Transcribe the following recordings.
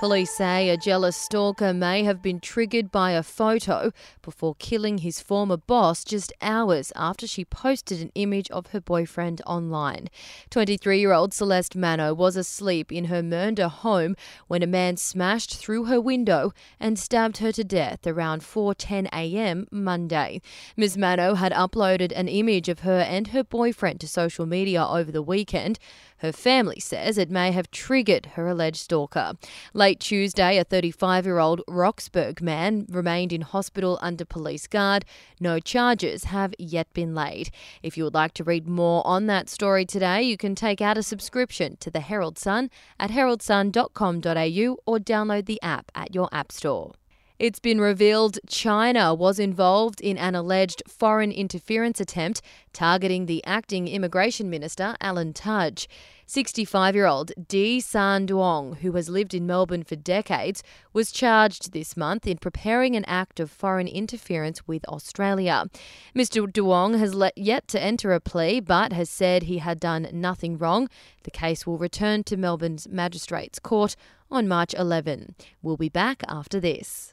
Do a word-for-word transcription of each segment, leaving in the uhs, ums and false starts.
Police say a jealous stalker may have been triggered by a photo before killing his former boss just hours after she posted an image of her boyfriend online. twenty-three-year-old Celeste Mano was asleep in her Mernda home when a man smashed through her window and stabbed her to death around four ten a m Monday. Miz Mano had uploaded an image of her and her boyfriend to social media over the weekend. Her family says it may have triggered her alleged stalker. Late Tuesday, a thirty-five-year-old Roxburgh man remained in hospital under police guard. No charges have yet been laid. If you would like to read more on that story today, you can take out a subscription to The Herald Sun at herald sun dot com dot a u or download the app at your app store. It's been revealed China was involved in an alleged foreign interference attempt targeting the acting immigration minister, Alan Tudge. sixty-five-year-old Di San Duong, who has lived in Melbourne for decades, was charged this month in preparing an act of foreign interference with Australia. Mister Duong has yet to enter a plea but has said he had done nothing wrong. The case will return to Melbourne's Magistrates Court on March eleventh. We'll be back after this.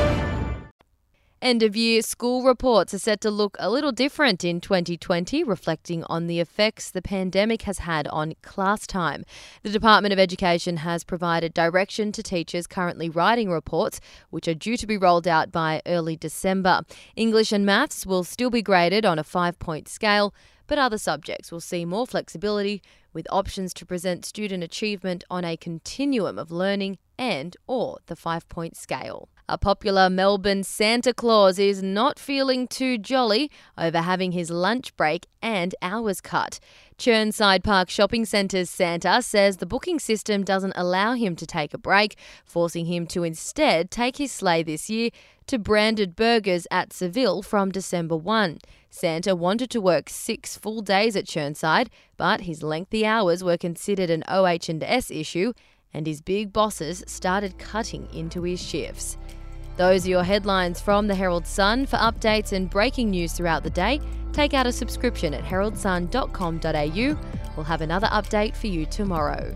End-of-year school reports are set to look a little different in twenty twenty, reflecting on the effects the pandemic has had on class time. The Department of Education has provided direction to teachers currently writing reports, which are due to be rolled out by early December. English and maths will still be graded on a five-point scale, but other subjects will see more flexibility with options to present student achievement on a continuum of learning and or the five-point scale. A popular Melbourne Santa Claus is not feeling too jolly over having his lunch break and hours cut. Churnside Park Shopping Centre's Santa says the booking system doesn't allow him to take a break, forcing him to instead take his sleigh this year to branded burgers at Seville from December first. Santa wanted to work six full days at Churnside, but his lengthy hours were considered an O H and S issue, and his big bosses started cutting into his shifts. Those are your headlines from The Herald Sun. For updates and breaking news throughout the day, take out a subscription at herald sun dot com dot a u. We'll have another update for you tomorrow.